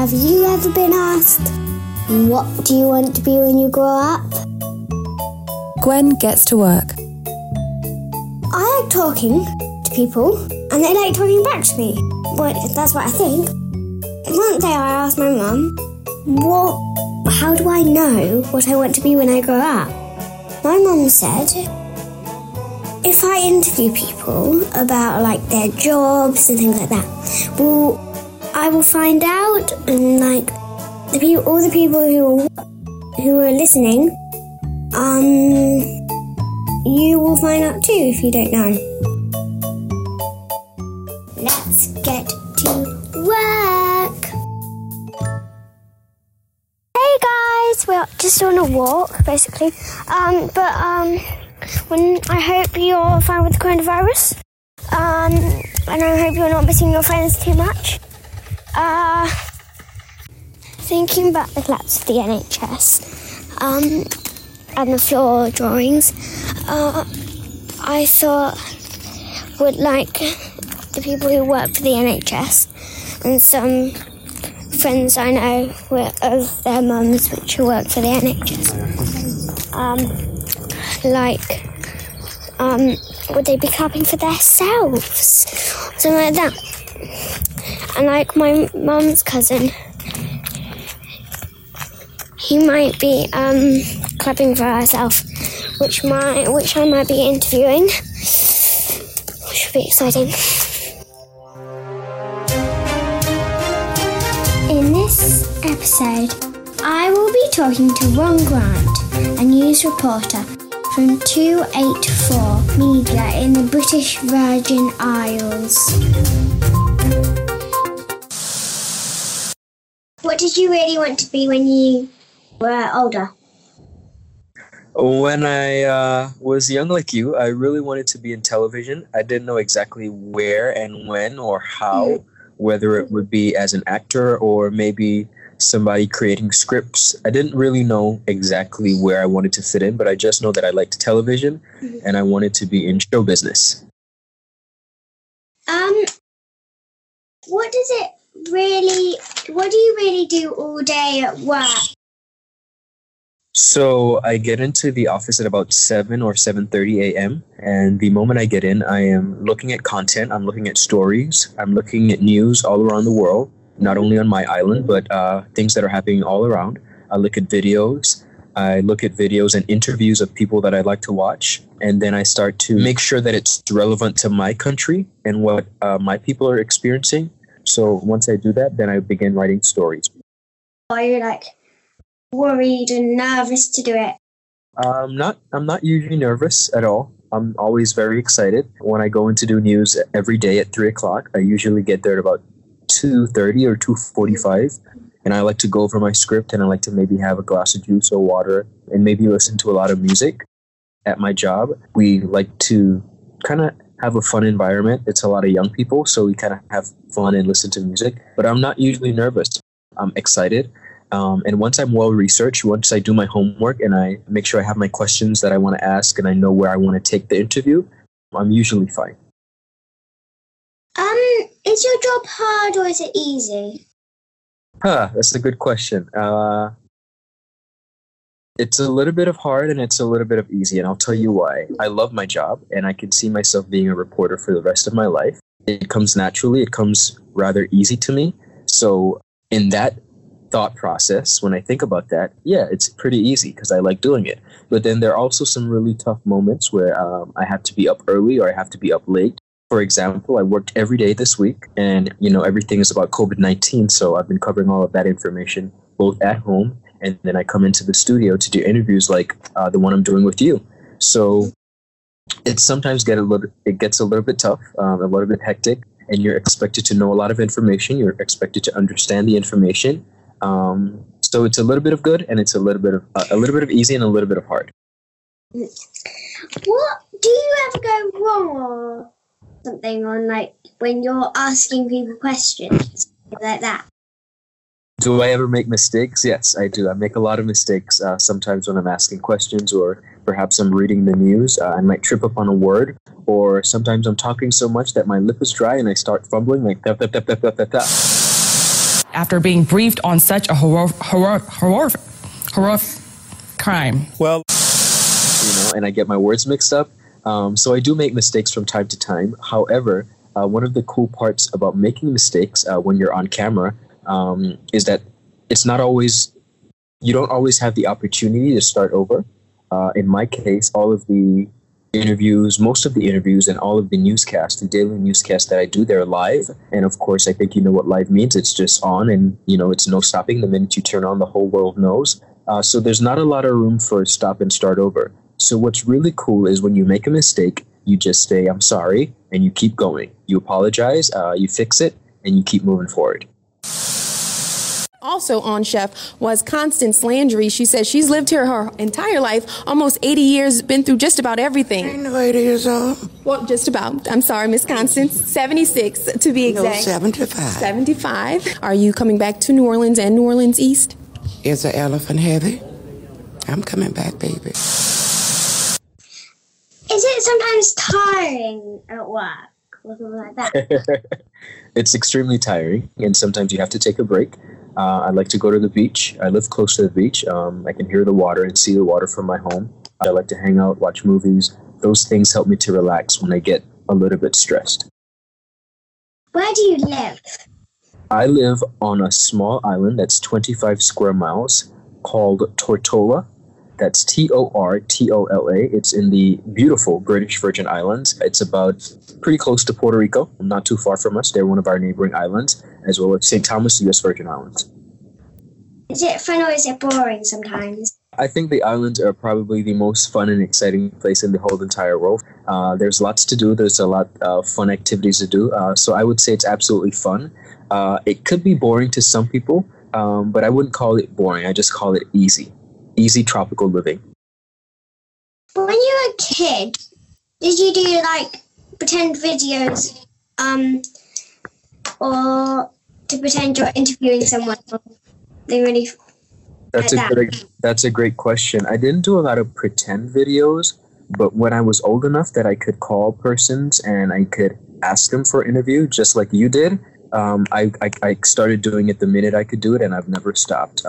Have you ever been asked, what do you want to be when you grow up? Gwen gets to work. I like talking to people, and they like talking back to me. Well, that's what I think. One day I asked my mum, how do I know what I want to be when I grow up? My mum said, if I interview people about their jobs and things like that, I will find out, and all the people who are listening, you will find out too if you don't know. Let's get to work. Hey guys, we're just on a walk basically. I hope you're fine with the coronavirus. And I hope you're not missing your friends too much. Thinking about the collapse of the NHS and the floor drawings, I thought would like the people who work for the NHS and some friends I know of their mums which work for the NHS. Would they be clapping for themselves? Something like that. And my mum's cousin, he might be clapping for herself, which I might be interviewing, which will be exciting. In this episode, I will be talking to Ronn Grant, a news reporter from 284 Media in the British Virgin Islands. What did you really want to be when you were older? When I was young like you, I really wanted to be in television. I didn't know exactly where and when or how, whether it would be as an actor or maybe somebody creating scripts. I didn't really know exactly where I wanted to fit in, but I just know that I liked television and I wanted to be in show business. What do you really do all day at work? So I get into the office at about 7 or 7:30 a.m. And the moment I get in, I am looking at content. I'm looking at stories. I'm looking at news all around the world, not only on my island, but things that are happening all around. I look at videos. I look at videos and interviews of people that I like to watch. And then I start to make sure that it's relevant to my country and what my people are experiencing. So once I do that, then I begin writing stories. Are you worried and nervous to do it? I'm not usually nervous at all. I'm always very excited. When I go in to do news every day at 3 o'clock, I usually get there at about 2:30 or 2:45, and I like to go over my script, and I like to maybe have a glass of juice or water and maybe listen to a lot of music. At my job, we like to kind of have a fun environment. It's a lot of young people, so we kind of have fun and listen to music. But I'm not usually nervous. I'm excited. And once I'm well-researched, once I do my homework and I make sure I have my questions that I want to ask and I know where I want to take the interview, I'm usually fine. Is your job hard or is it easy? That's a good question. It's a little bit of hard and it's a little bit of easy, and I'll tell you why. I love my job and I can see myself being a reporter for the rest of my life. It comes naturally. It comes rather easy to me. So in that thought process, when I think about that, yeah, it's pretty easy because I like doing it. But then there are also some really tough moments where I have to be up early or I have to be up late. For example, I worked every day this week and, everything is about COVID-19. So I've been covering all of that information both at home and then I come into the studio to do interviews like the one I'm doing with you. So it gets a little bit tough, a little bit hectic, and you're expected to know a lot of information. You're expected to understand the information. So it's a little bit of good, and it's a little bit of easy, and a little bit of hard. What do you ever go wrong or something on when you're asking people questions like that? Do I ever make mistakes? Yes, I do. I make a lot of mistakes sometimes when I'm asking questions, or perhaps I'm reading the news. I might trip up on a word, or sometimes I'm talking so much that my lip is dry and I start fumbling like tap tap tap tap tap tap. after being briefed on such a horrific crime. Well, and I get my words mixed up. So I do make mistakes from time to time. However, one of the cool parts about making mistakes when you're on camera is that it's not always, you don't always have the opportunity to start over. In my case, all of the interviews, most of the interviews and all of the newscasts, the daily newscasts that I do, they're live. And of course, I think you know what live means. It's just on and, it's no stopping. The minute you turn on, the whole world knows. So there's not a lot of room for stop and start over. So what's really cool is when you make a mistake, you just say, I'm sorry, and you keep going. You apologize, you fix it, and you keep moving forward. Also on Chef was Constance Landry. She says she's lived here her entire life, almost 80 years, been through just about everything. I ain't no 80 years old. Well, just about. I'm sorry, Miss Constance. 76 to be exact. No, 75. 75. Are you coming back to New Orleans and New Orleans East? Is the elephant heavy? I'm coming back, baby. Is it sometimes tiring at work or something like that? It's extremely tiring, and sometimes you have to take a break. I like to go to the beach. I live close to the beach. I can hear the water and see the water from my home. I like to hang out, watch movies. Those things help me to relax when I get a little bit stressed. Where do you live? I live on a small island that's 25 square miles called Tortola. That's Tortola. It's in the beautiful British Virgin Islands. It's about pretty close to Puerto Rico, not too far from us. They're one of our neighboring islands, as well as St. Thomas, U.S. Virgin Islands. Is it fun or is it boring sometimes? I think the islands are probably the most fun and exciting place in the whole entire world. There's lots to do. There's a lot of fun activities to do. So I would say it's absolutely fun. It could be boring to some people, but I wouldn't call it boring. I just call it easy. Easy tropical living. When you were a kid, did you do like pretend videos or to pretend you're interviewing someone? They really That's a great question. I didn't do a lot of pretend videos, but when I was old enough that I could call persons and I could ask them for an interview just like you did, I started doing it the minute I could do it, and I've never stopped.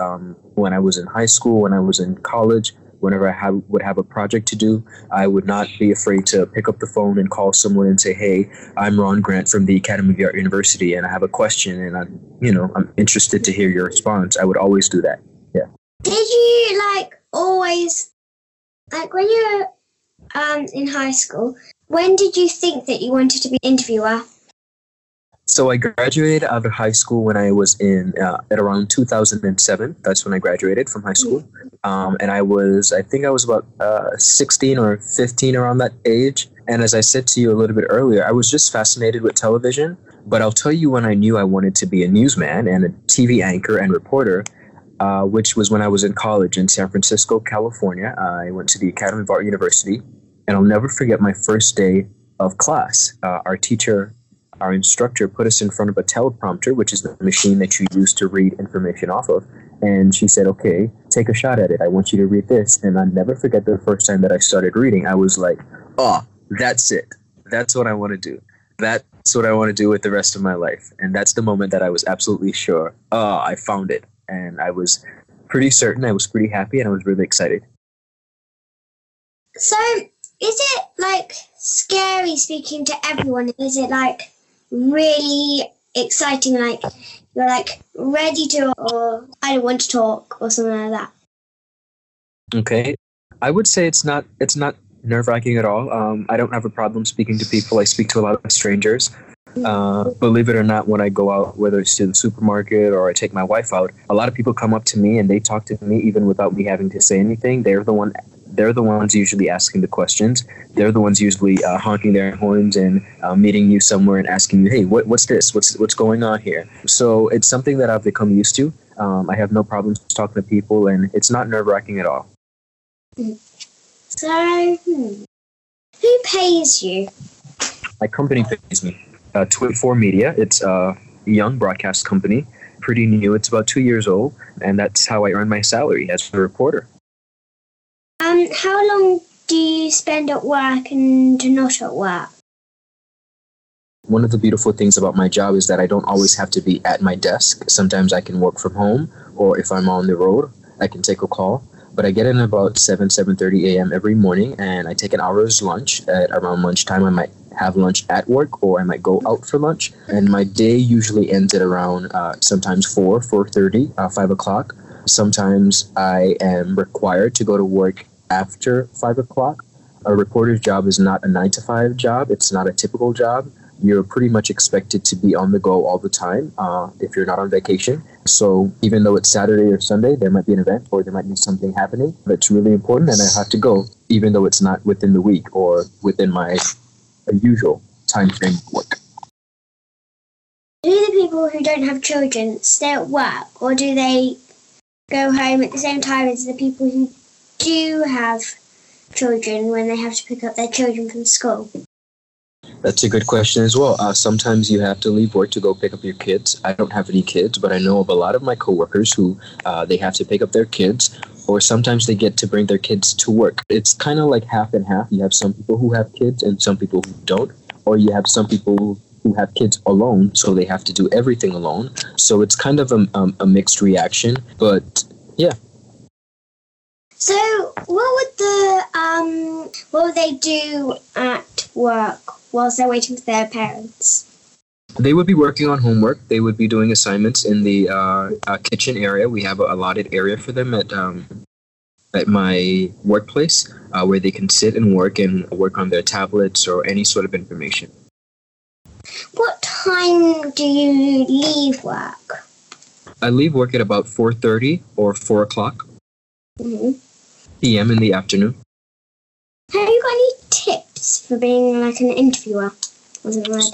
When I was in high school, when I was in college, whenever I would have a project to do, I would not be afraid to pick up the phone and call someone and say, hey, I'm Ronn Grant from the Academy of Art University, and I have a question, and I'm interested to hear your response. I would always do that, yeah. Did you, when you were in high school, when did you think that you wanted to be an interviewer? So I graduated out of high school when I was in at around 2007. That's when I graduated from high school. And I think I was about 16 or 15 around that age. And as I said to you a little bit earlier, I was just fascinated with television. But I'll tell you when I knew I wanted to be a newsman and a TV anchor and reporter, which was when I was in college in San Francisco, California. I went to the Academy of Art University. And I'll never forget my first day of class. Our instructor put us in front of a teleprompter, which is the machine that you use to read information off of. And she said, okay, take a shot at it. I want you to read this. And I'll never forget the first time that I started reading. I was like, oh, that's it. That's what I want to do. That's what I want to do with the rest of my life. And that's the moment that I was absolutely sure, I found it. And I was pretty certain. I was pretty happy. And I was really excited. So is it scary speaking to everyone? Is it really exciting, you're ready to, or I don't want to talk or something like that? Okay, I would say it's not nerve-wracking at all. I don't have a problem speaking to people. I speak to a lot of strangers. Believe it or not, when I go out, whether it's to the supermarket or I take my wife out, a lot of people come up to me and they talk to me even without me having to say anything. They're the ones usually asking the questions. They're the ones usually honking their horns and meeting you somewhere and asking you, hey, what's this? What's going on here? So it's something that I've become used to. I have no problems talking to people, and it's not nerve-wracking at all. So, who pays you? My company pays me. 284 Media. It's a young broadcast company, pretty new. It's about 2 years old, and that's how I earn my salary as a reporter. How long do you spend at work and not at work? One of the beautiful things about my job is that I don't always have to be at my desk. Sometimes I can work from home, or if I'm on the road, I can take a call. But I get in about 7:30 a.m. every morning, and I take an hour's lunch. At around lunchtime, I might have lunch at work, or I might go out for lunch. And my day usually ends at around sometimes 4:30, 5 o'clock. Sometimes I am required to go to work after 5 o'clock. A reporter's job is not a 9-to-5 job. It's not a typical job. You're pretty much expected to be on the go all the time if you're not on vacation. So even though it's Saturday or Sunday, there might be an event or there might be something happening that's really important, and I have to go, even though it's not within the week or within my usual time frame of work. Do the people who don't have children stay at work, or do they go home at the same time as the people who do have children when they have to pick up their children from school? That's a good question as well. Sometimes you have to leave work to go pick up your kids. I don't have any kids, but I know of a lot of my coworkers who they have to pick up their kids, or sometimes they get to bring their kids to work. It's kind of like half and half. You have some people who have kids and some people who don't, or you have some people who have kids alone, so they have to do everything alone. So it's kind of a mixed reaction, but yeah. So what would they do at work whilst they're waiting for their parents? They would be working on homework. They would be doing assignments in the kitchen area. We have an allotted area for them at my workplace where they can sit and work on their tablets or any sort of information. What time do you leave work? I leave work at about 4:30 or 4 o'clock p.m. in the afternoon. Have you got any tips for being like an interviewer?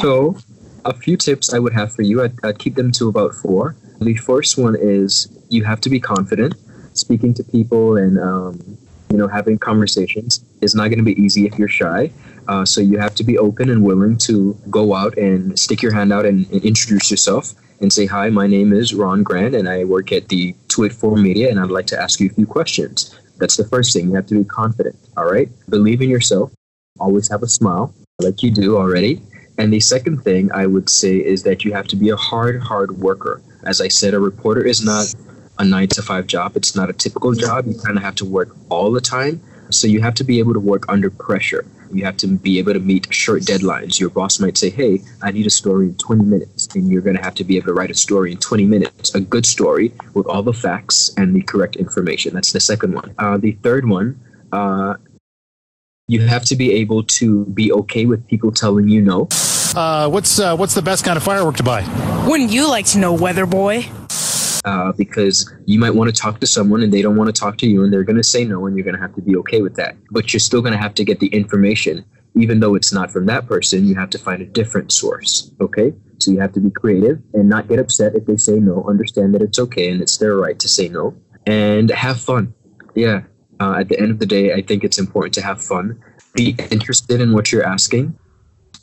So, a few tips I would have for you. I'd keep them to about 4. The first one is you have to be confident. Speaking to people and having conversations is not going to be easy if you're shy. So you have to be open and willing to go out and stick your hand out and introduce yourself and say, "Hi, my name is Ronn Grant, and I work at the 284 Media, and I'd like to ask you a few questions." That's the first thing. You have to be confident, all right? Believe in yourself. Always have a smile, like you do already. And the second thing I would say is that you have to be a hard worker. As I said, a reporter is not a 9-to-5 job. It's not a typical job. You kind of have to work all the time. So you have to be able to work under pressure. You have to be able to meet short deadlines. Your boss might say, "Hey, I need a story in 20 minutes. And you're going to have to be able to write a story in 20 minutes, a good story with all the facts and the correct information. That's the second one. The third one, you have to be able to be okay with people telling you no. What's the best kind of firework to buy? Wouldn't you like to know, Weather Boy? Because you might want to talk to someone and they don't want to talk to you, and they're going to say no, and you're going to have to be okay with that. But you're still going to have to get the information. Even though it's not from that person, you have to find a different source, okay? So you have to be creative and not get upset if they say no. Understand that it's okay and it's their right to say no. And have fun. Yeah. At the end of the day, I think it's important to have fun. Be interested in what you're asking.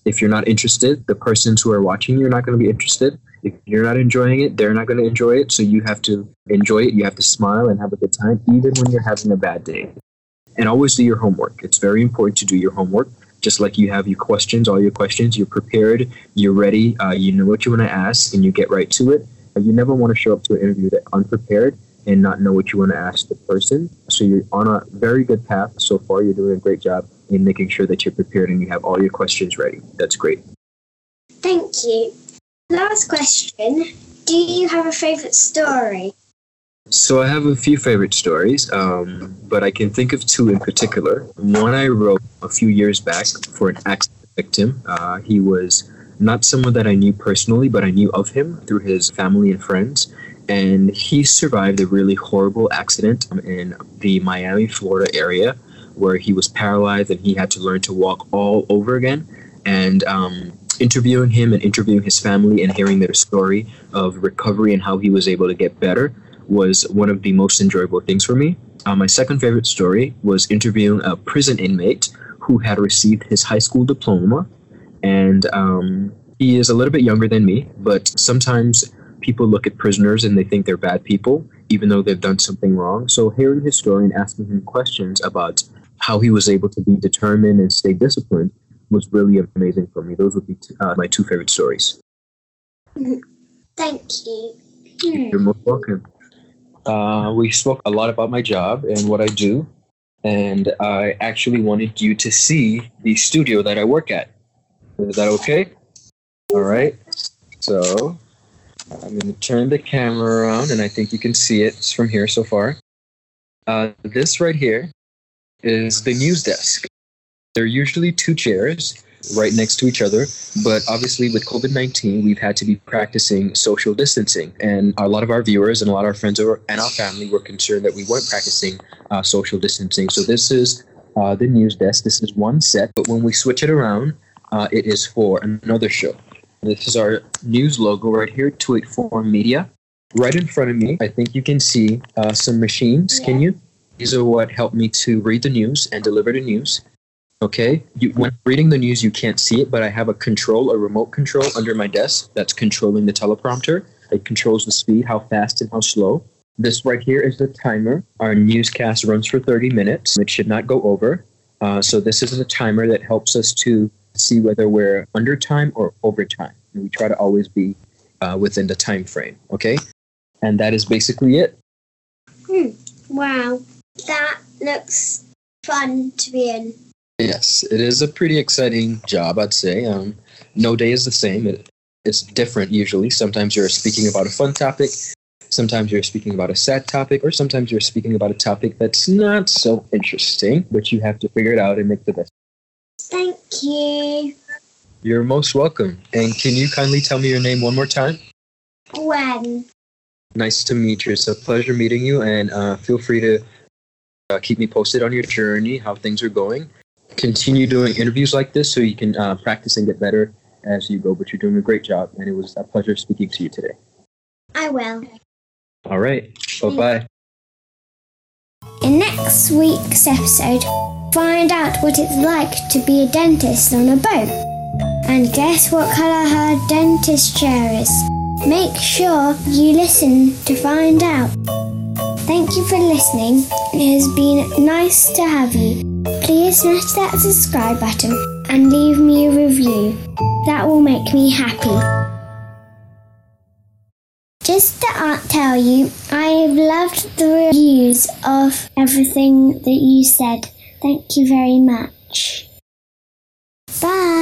If you're not interested, the persons who are watching, you're not going to be interested. If you're not enjoying it, they're not going to enjoy it. So you have to enjoy it. You have to smile and have a good time, even when you're having a bad day. And always do your homework. It's very important to do your homework. Just like you have your questions, all your questions, you're prepared, you're ready, you know what you want to ask, and you get right to it. You never want to show up to an interview that unprepared and not know what you want to ask the person. So you're on a very good path so far. You're doing a great job in making sure that you're prepared and you have all your questions ready. That's great. Thank you. Last question. Do you have a favorite story? So I have a few favorite stories, but I can think of two in particular. One I wrote a few years back for an accident victim. He was not someone that I knew personally, but I knew of him through his family and friends. And he survived a really horrible accident in the Miami, Florida area, where he was paralyzed and he had to learn to walk all over again. And interviewing him and interviewing his family and hearing their story of recovery and how he was able to get better was one of the most enjoyable things for me. My second favorite story was interviewing a prison inmate who had received his high school diploma. And he is a little bit younger than me, but sometimes people look at prisoners and they think they're bad people, even though they've done something wrong. So hearing his story and asking him questions about how he was able to be determined and stay disciplined was really amazing for me. Those would be my two favorite stories. Thank you. You're most welcome. We spoke a lot about my job and what I do, and I actually wanted you to see the studio that I work at. Is that okay? All right. So I'm going to turn the camera around, and I think you can see it. It's from here so far. This right here is the news desk. There are usually two chairs right next to each other, but obviously with COVID-19, we've had to be practicing social distancing, and a lot of our viewers and a lot of our friends and our family were concerned that we weren't practicing social distancing. So this is the news desk. This is one set, but when we switch it around, it is for another show. This is our news logo right here, 284 Media. Right in front of me, I think you can see some machines. Yeah. Can you? These are what helped me to read the news and deliver the news. Okay, when reading the news, you can't see it, but I have a remote control under my desk that's controlling the teleprompter. It controls the speed, how fast and how slow. This right here is the timer. Our newscast runs for 30 minutes. It should not go over. So this is a timer that helps us to see whether we're under time or over time. And we try to always be within the time frame, okay? And that is basically it. Wow, that looks fun to be in. Yes, it is a pretty exciting job, I'd say. No day is the same. It's different usually. Sometimes you're speaking about a fun topic. Sometimes you're speaking about a sad topic. Or sometimes you're speaking about a topic that's not so interesting, but you have to figure it out and make the best. Thank you. You're most welcome. And can you kindly tell me your name one more time? Gwen. Nice to meet you. It's a pleasure meeting you. And feel free to keep me posted on your journey, how things are going. Continue doing interviews like this so you can practice and get better as you go. But you're doing a great job, and it was a pleasure speaking to you today. I will. All right. Bye-bye. In next week's episode, find out what it's like to be a dentist on a boat. And guess what color her dentist chair is. Make sure you listen to find out. Thank you for listening. It has been nice to have you. Please smash that subscribe button and leave me a review. That will make me happy. Just to tell you, I have loved the reviews of everything that you said. Thank you very much. Bye.